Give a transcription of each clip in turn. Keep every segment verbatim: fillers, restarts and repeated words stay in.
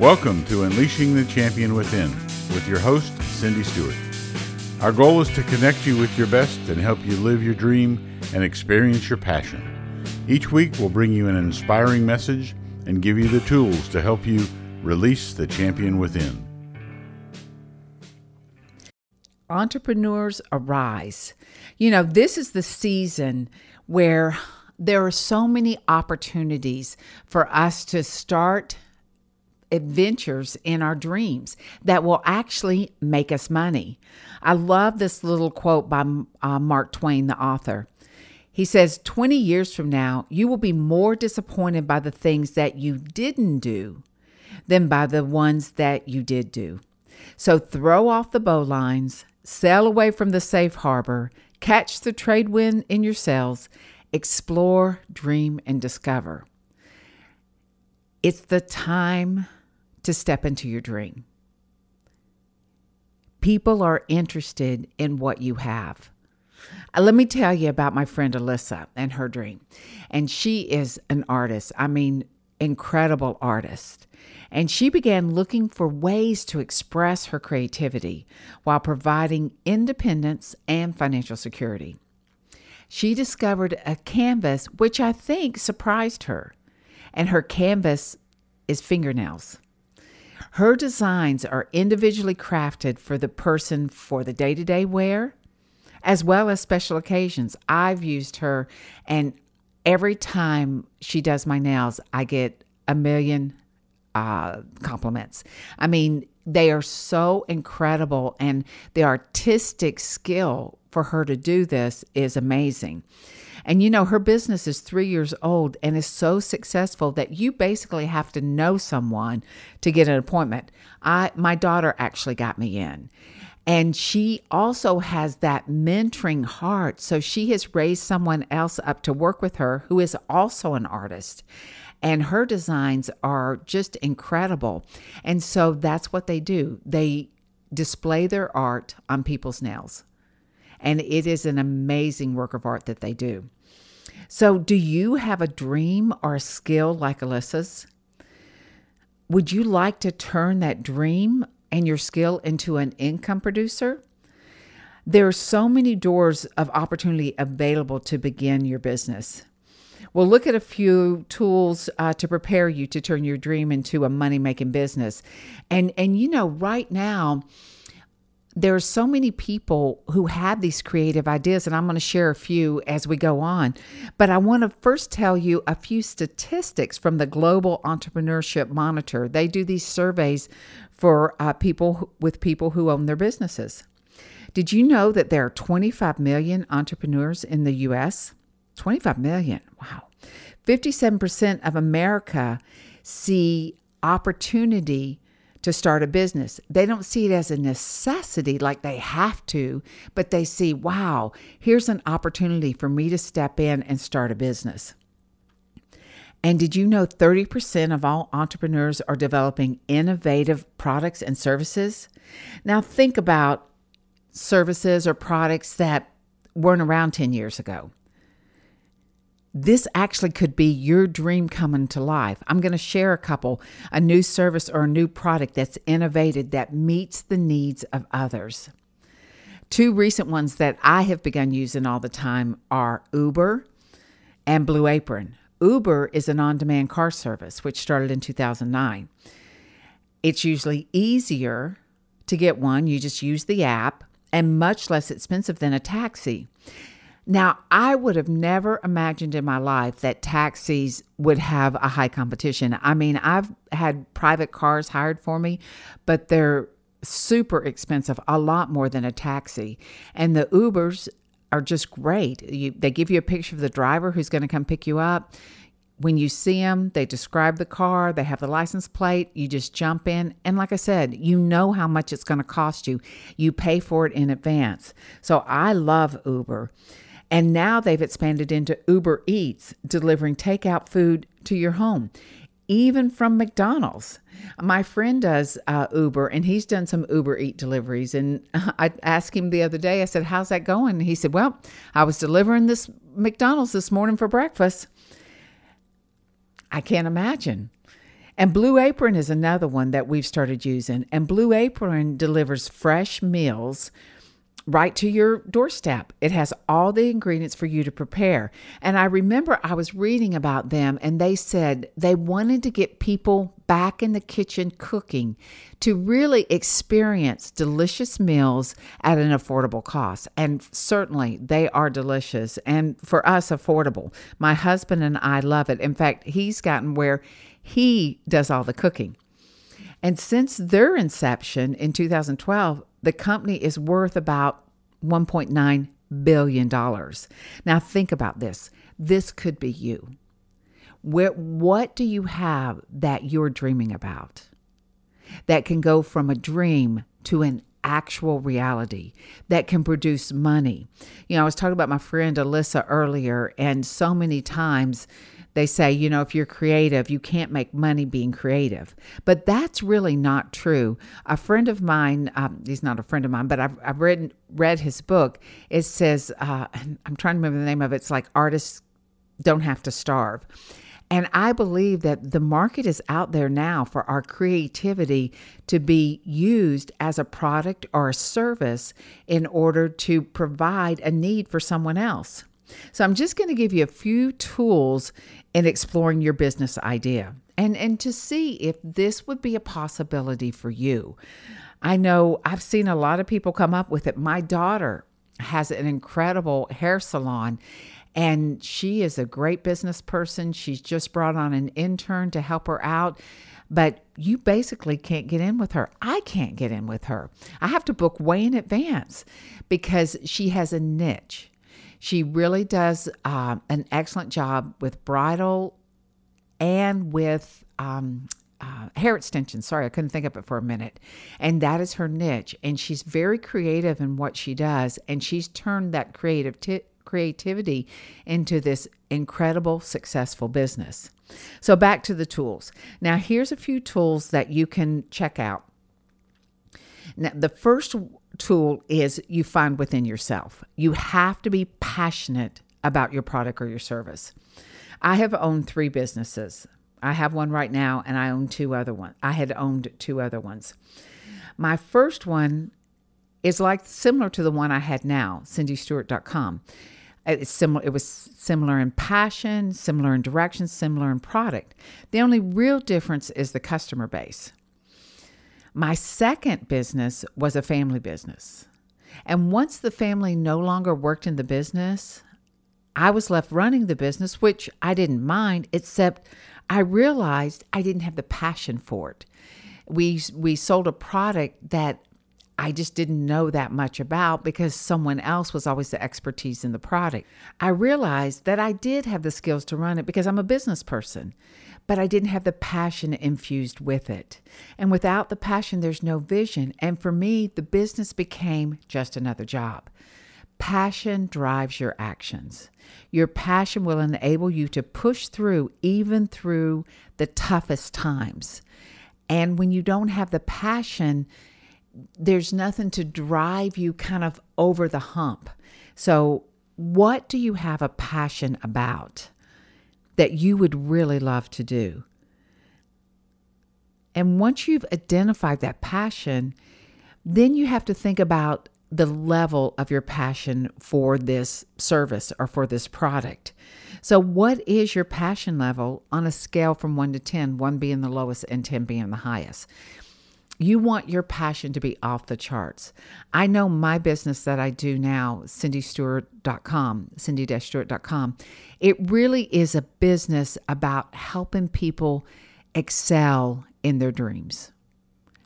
Welcome to Unleashing the Champion Within with your host, Cindy Stewart. Our goal is to connect you with your best and help you live your dream and experience your passion. Each week, we'll bring you an inspiring message and give you the tools to help you release the champion within. Entrepreneurs, arise. You know, this is the season where there are so many opportunities for us to start adventures in our dreams that will actually make us money. I love this little quote by uh, Mark Twain, the author. He says, twenty years from now, you will be more disappointed by the things that you didn't do than by the ones that you did do. So throw off the bowlines, sail away from the safe harbor, catch the trade wind in your sails, explore, dream, and discover. It's the time to step into your dream. People are interested in what you have. Uh, let me tell you about my friend Alyssa and her dream. And she is an artist. I mean, incredible artist. And she began looking for ways to express her creativity while providing independence and financial security. She discovered a canvas, which I think surprised her. And her canvas is fingernails. Her designs are individually crafted for the person for the day-to-day wear, as well as special occasions. I've used her, and every time she does my nails, I get a million uh, compliments. I mean, they are so incredible, and the artistic skill for her to do this is amazing. And you know, her business is three years old and is so successful that you basically have to know someone to get an appointment. I, my daughter actually got me in. And she also has that mentoring heart. So she has raised someone else up to work with her who is also an artist. And her designs are just incredible. And so that's what they do. They display their art on people's nails. And it is an amazing work of art that they do. So do you have a dream or a skill like Alyssa's? Would you like to turn that dream and your skill into an income producer? There are so many doors of opportunity available to begin your business. We'll look at a few tools uh, to prepare you to turn your dream into a money-making business. And, and you know, right now, there are so many people who have these creative ideas, and I'm going to share a few as we go on. But I want to first tell you a few statistics from the Global Entrepreneurship Monitor. They do these surveys for uh, people with people who own their businesses. Did you know that there are twenty-five million entrepreneurs in the U S? twenty-five million. Wow. fifty-seven percent of America see opportunity to start a business. They don't see it as a necessity like they have to, but they see, wow, here's an opportunity for me to step in and start a business. And did you know thirty percent of all entrepreneurs are developing innovative products and services? Now think about services or products that weren't around ten years ago. This actually could be your dream coming to life. I'm going to share a couple, a new service or a new product that's innovated that meets the needs of others. Two recent ones that I have begun using all the time are Uber and Blue Apron. Uber is an on-demand car service, which started in two thousand nine. It's usually easier to get one. You just use the app and much less expensive than a taxi. Now, I would have never imagined in my life that taxis would have a high competition. I mean, I've had private cars hired for me, but they're super expensive, a lot more than a taxi. And the Ubers are just great. You, they give you a picture of the driver who's going to come pick you up. When you see them, they describe the car, they have the license plate, you just jump in. And like I said, you know how much it's going to cost you. You pay for it in advance. So I love Uber. And now they've expanded into Uber Eats, delivering takeout food to your home, even from McDonald's. My friend does uh, Uber, and he's done some Uber Eat deliveries. And I asked him the other day, I said, how's that going? And he said, well, I was delivering this McDonald's this morning for breakfast. I can't imagine. And Blue Apron is another one that we've started using. And Blue Apron delivers fresh meals right to your doorstep. It has all the ingredients for you to prepare. And I remember I was reading about them, and they said they wanted to get people back in the kitchen cooking to really experience delicious meals at an affordable cost. And certainly they are delicious, and for us, affordable. My husband and I love it. In fact, he's gotten where he does all the cooking. And since their inception in two thousand twelve, the company is worth about one point nine billion dollars. Now think about this. This could be you. Where, what do you have that you're dreaming about that can go from a dream to an actual reality that can produce money? You know, I was talking about my friend Alyssa earlier, and so many times they say, you know, if you're creative, you can't make money being creative. But that's really not true. A friend of mine, um, he's not a friend of mine, but I've, I've read read his book. It says, uh, I'm trying to remember the name of it. It's like Artists Don't Have to Starve. And I believe that the market is out there now for our creativity to be used as a product or a service in order to provide a need for someone else. So I'm just going to give you a few tools in exploring your business idea and, and to see if this would be a possibility for you. I know I've seen a lot of people come up with it. My daughter has an incredible hair salon, and she is a great business person. She's just brought on an intern to help her out, but you basically can't get in with her. I can't get in with her. I have to book way in advance because she has a niche. She really does uh, an excellent job with bridal and with um, uh, hair extensions. Sorry, I couldn't think of it for a minute. And that is her niche. And she's very creative in what she does. And she's turned that creative t- creativity into this incredible, successful business. So back to the tools. Now, here's a few tools that you can check out. Now, the first tool is you find within yourself. You have to be passionate about your product or your service. I have owned three businesses. I have one right now, and I own two other ones. I had owned two other ones. My first one is like similar to the one I had now, Cindy Stewart dot com. It's similar. It was similar in passion, similar in direction, similar in product. The only real difference is the customer base. My second business was a family business. And once the family no longer worked in the business, I was left running the business, which I didn't mind, except I realized I didn't have the passion for it. We we sold a product that I just didn't know that much about because someone else was always the expertise in the product. I realized that I did have the skills to run it because I'm a business person, but I didn't have the passion infused with it. And without the passion, there's no vision. And for me, the business became just another job. Passion drives your actions. Your passion will enable you to push through even through the toughest times. And when you don't have the passion, there's nothing to drive you kind of over the hump. So what do you have a passion about that you would really love to do? And once you've identified that passion, then you have to think about the level of your passion for this service or for this product. So what is your passion level on a scale from one to ten, one being the lowest and ten being the highest? You want your passion to be off the charts. I know my business that I do now, Cindy Stewart dot com, Cindy Stewart dot com, it really is a business about helping people excel in their dreams,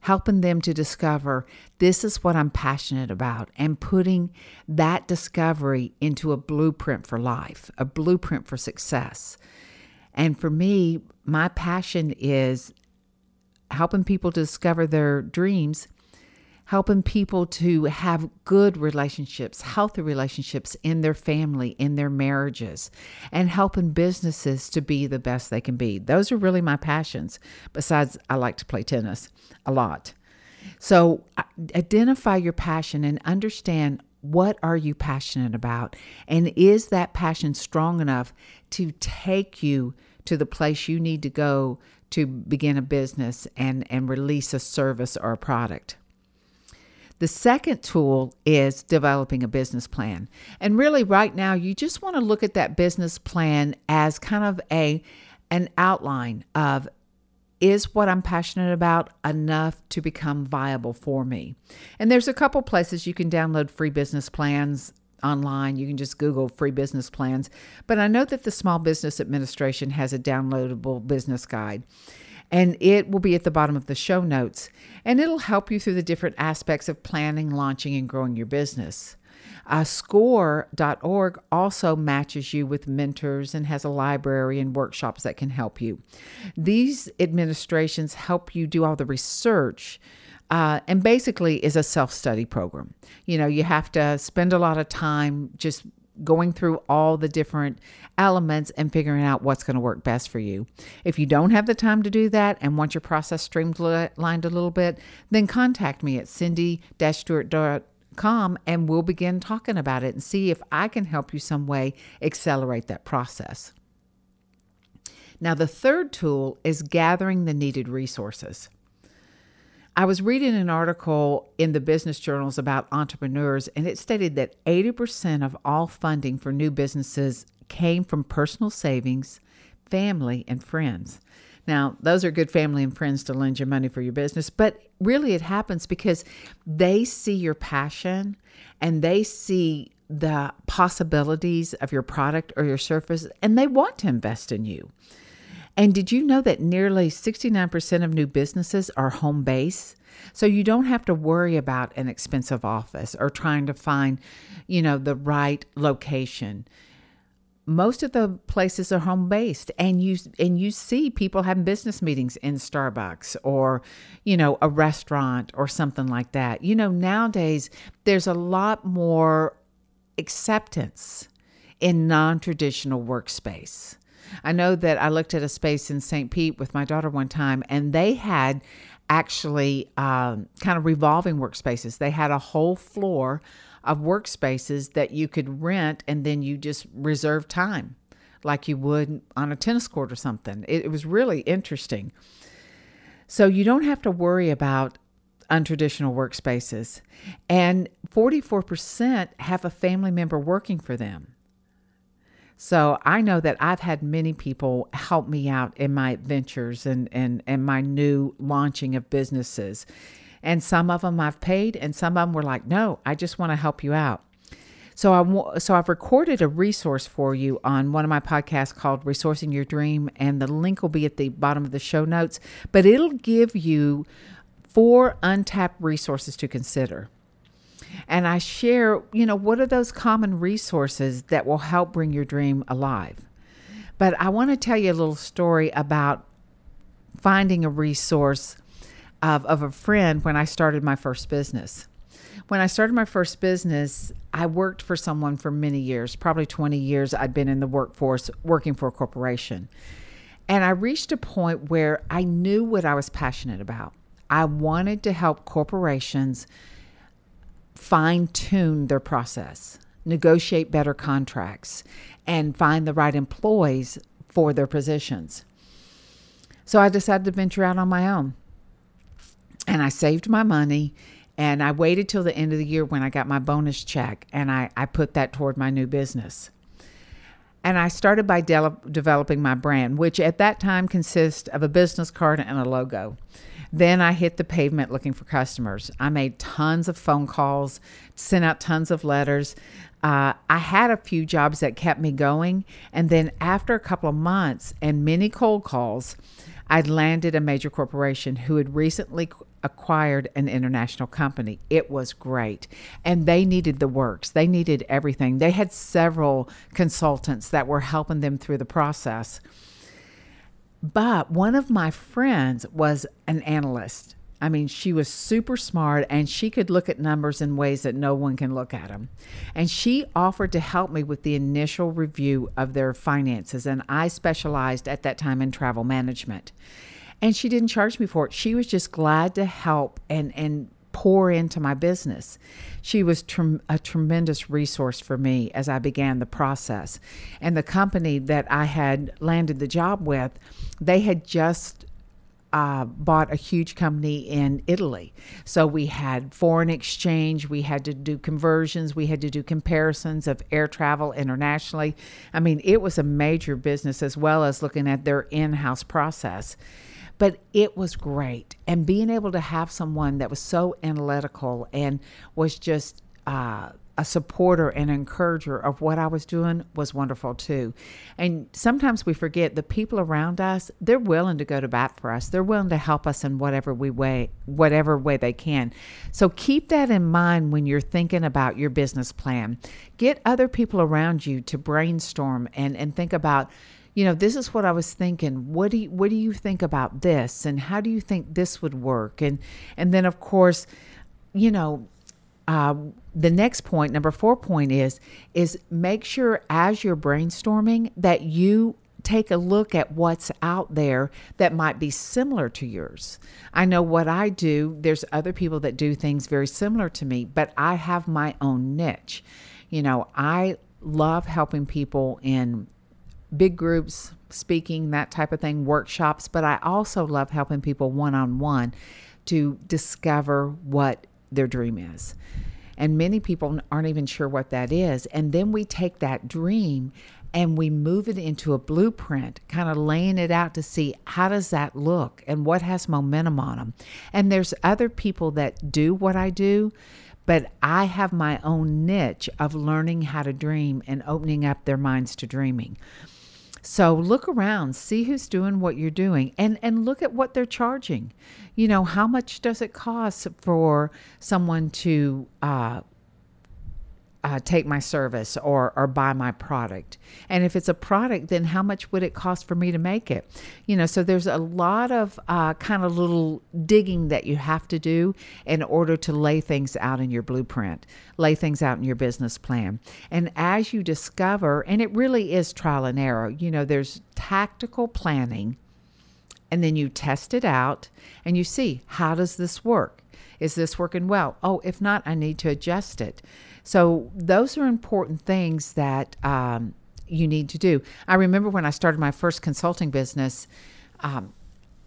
helping them to discover this is what I'm passionate about and putting that discovery into a blueprint for life, a blueprint for success. And for me, my passion is helping people discover their dreams, helping people to have good relationships, healthy relationships in their family, in their marriages, and helping businesses to be the best they can be. Those are really my passions. Besides, I like to play tennis a lot. So identify your passion and understand what are you passionate about, and is that passion strong enough to take you to the place you need to go to begin a business and, and release a service or a product. The second tool is developing a business plan. And really right now, you just want to look at that business plan as kind of a an outline of, is what I'm passionate about enough to become viable for me? And there's a couple places you can download free business plans online. You can just Google free business plans. But I know that the Small Business Administration has a downloadable business guide. And it will be at the bottom of the show notes. And it'll help you through the different aspects of planning, launching, and growing your business. Uh, SCORE dot org also matches you with mentors and has a library and workshops that can help you. These administrations help you do all the research uh, and basically is a self-study program. You know, you have to spend a lot of time just going through all the different elements and figuring out what's going to work best for you. If you don't have the time to do that and want your process streamlined a little bit, then contact me at Cindy Stewart dot com and we'll begin talking about it and see if I can help you some way accelerate that process. Now, the third tool is gathering the needed resources. I was reading an article in the business journals about entrepreneurs, and it stated that eighty percent of all funding for new businesses came from personal savings, family, and friends. Now, those are good family and friends to lend you money for your business, but really it happens because they see your passion and they see the possibilities of your product or your service, and they want to invest in you. And did you know that nearly sixty-nine percent of new businesses are home-based? So you don't have to worry about an expensive office or trying to find, you know, the right location. Most of the places are home-based, and you and you see people having business meetings in Starbucks or, you know, a restaurant or something like that. You know, nowadays there's a lot more acceptance in non-traditional workspace. I know that I looked at a space in Saint Pete with my daughter one time, and they had actually um, kind of revolving workspaces. They had a whole floor of workspaces that you could rent, and then you just reserve time like you would on a tennis court or something. It, it was really interesting. So you don't have to worry about untraditional workspaces. And forty-four percent have a family member working for them. So I know that I've had many people help me out in my adventures and, and, and my new launching of businesses. And some of them I've paid, and some of them were like, no, I just want to help you out. So, I, so I've recorded a resource for you on one of my podcasts called Resourcing Your Dream, and the link will be at the bottom of the show notes. But it'll give you four untapped resources to consider. And I share, you know, what are those common resources that will help bring your dream alive? But I want to tell you a little story about finding a resource of, of a friend when I started my first business. When I started my first business, I worked for someone for many years, probably twenty years. I'd been in the workforce working for a corporation. And I reached a point where I knew what I was passionate about. I wanted to help corporations fine-tune their process, negotiate better contracts, and find the right employees for their positions. So I decided to venture out on my own. And I saved my money, and I waited till the end of the year when I got my bonus check, and I, I put that toward my new business. And I started by de- developing my brand, which at that time consists of a business card and a logo. Then I hit the pavement looking for customers. I made tons of phone calls, sent out tons of letters. Uh, I had a few jobs that kept me going. And then after a couple of months and many cold calls, I'd landed a major corporation who had recently acquired an international company. It was great. And they needed the works. They needed everything. They had several consultants that were helping them through the process. But one of my friends was an analyst. I mean, she was super smart, and she could look at numbers in ways that no one can look at them. And she offered to help me with the initial review of their finances. And I specialized at that time in travel management. And she didn't charge me for it. She was just glad to help and, and pour into my business. She was tr- a tremendous resource for me as I began the process. And the company that I had landed the job with, they had just uh, bought a huge company in Italy. So we had foreign exchange, we had to do conversions, we had to do comparisons of air travel internationally. I mean, it was a major business, as well as looking at their in-house process. But it was great. And being able to have someone that was so analytical and was just uh, a supporter and encourager of what I was doing was wonderful too. And sometimes we forget the people around us, they're willing to go to bat for us. They're willing to help us in whatever we way, whatever way they can. So keep that in mind when you're thinking about your business plan. Get other people around you to brainstorm and, and think about, you know, this is what I was thinking. What do you, what do you think about this? And how do you think this would work? And, and then of course, you know, Uh, the next point, number four point is, is make sure as you're brainstorming that you take a look at what's out there that might be similar to yours. I know what I do, there's other people that do things very similar to me, but I have my own niche. You know, I love helping people in big groups, speaking, that type of thing, workshops, but I also love helping people one-on-one to discover what their dream is. And many people aren't even sure what that is. And then we take that dream and we move it into a blueprint, kind of laying it out to see how does that look and what has momentum on them. And there's other people that do what I do, but I have my own niche of learning how to dream and opening up their minds to dreaming. So look around, see who's doing what you're doing, and, and look at what they're charging. You know, how much does it cost for someone to uh, uh, take my service or, or buy my product? And if it's a product, then how much would it cost for me to make it? You know, so there's a lot of uh, kind of little digging that you have to do in order to lay things out in your blueprint, lay things out in your business plan. And as you discover, and it really is trial and error, you know, there's tactical planning. And then you test it out and you see, how does this work? Is this working well? Oh, if not, I need to adjust it. So those are important things that um, you need to do. I remember when I started my first consulting business, um,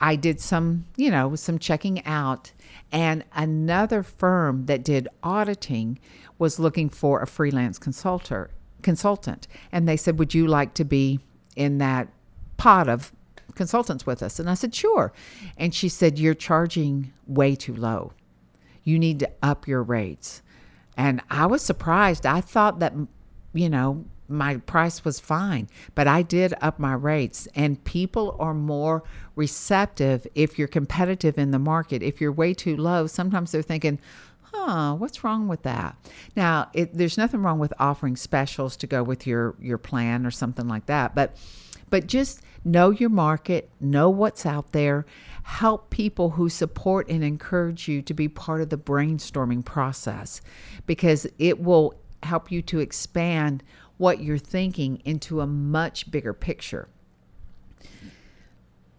I did some, you know, some checking out, and another firm that did auditing was looking for a freelance consultor, consultant. And they said, would you like to be in that pot of consultants with us? And I said, sure. And she said, you're charging way too low. You need to up your rates. And I was surprised. I thought that, you know, my price was fine, but I did up my rates. And people are more receptive if you're competitive in the market. If you're way too low, sometimes they're thinking, huh, what's wrong with that? Now, it, there's nothing wrong with offering specials to go with your, your plan or something like that. But But just know your market, know what's out there, help people who support and encourage you to be part of the brainstorming process, because it will help you to expand what you're thinking into a much bigger picture.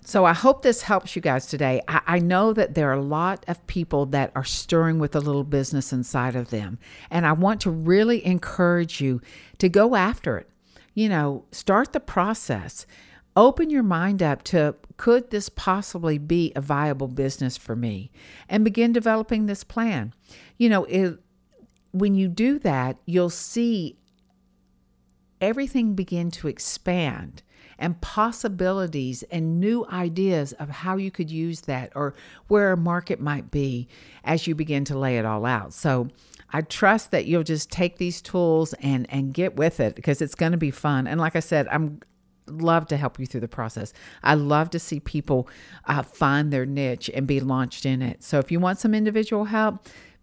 So I hope this helps you guys today. I, I know that there are a lot of people that are stirring with a little business inside of them, and I want to really encourage you to go after it. You know, start the process. Open your mind up to, could this possibly be a viable business for me? And begin developing this plan. You know, it, when you do that, you'll see everything begin to expand, and possibilities and new ideas of how you could use that or where a market might be as you begin to lay it all out. So I trust that you'll just take these tools and, and get with it, because it's going to be fun. And like I said, I'm love to help you through the process. I love to see people uh, find their niche and be launched in it. So if you want some individual help,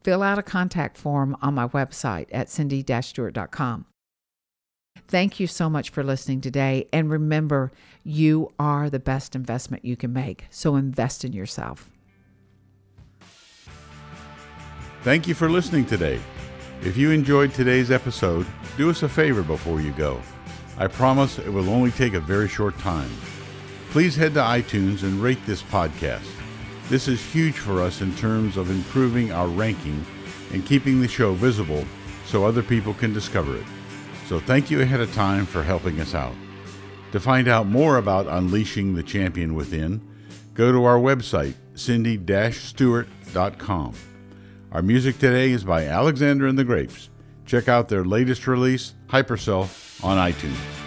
fill out a contact form on my website at Cindy Stewart dot com. Thank you so much for listening today. And remember, you are the best investment you can make. So invest in yourself. Thank you for listening today. If you enjoyed today's episode, do us a favor before you go. I promise it will only take a very short time. Please head to iTunes and rate this podcast. This is huge for us in terms of improving our ranking and keeping the show visible so other people can discover it. So thank you ahead of time for helping us out. To find out more about Unleashing the Champion Within, Go to our website, Cindy Stewart dot com. Our music today is by Alexander and the Grapes. Check out their latest release, Hyperself, on iTunes.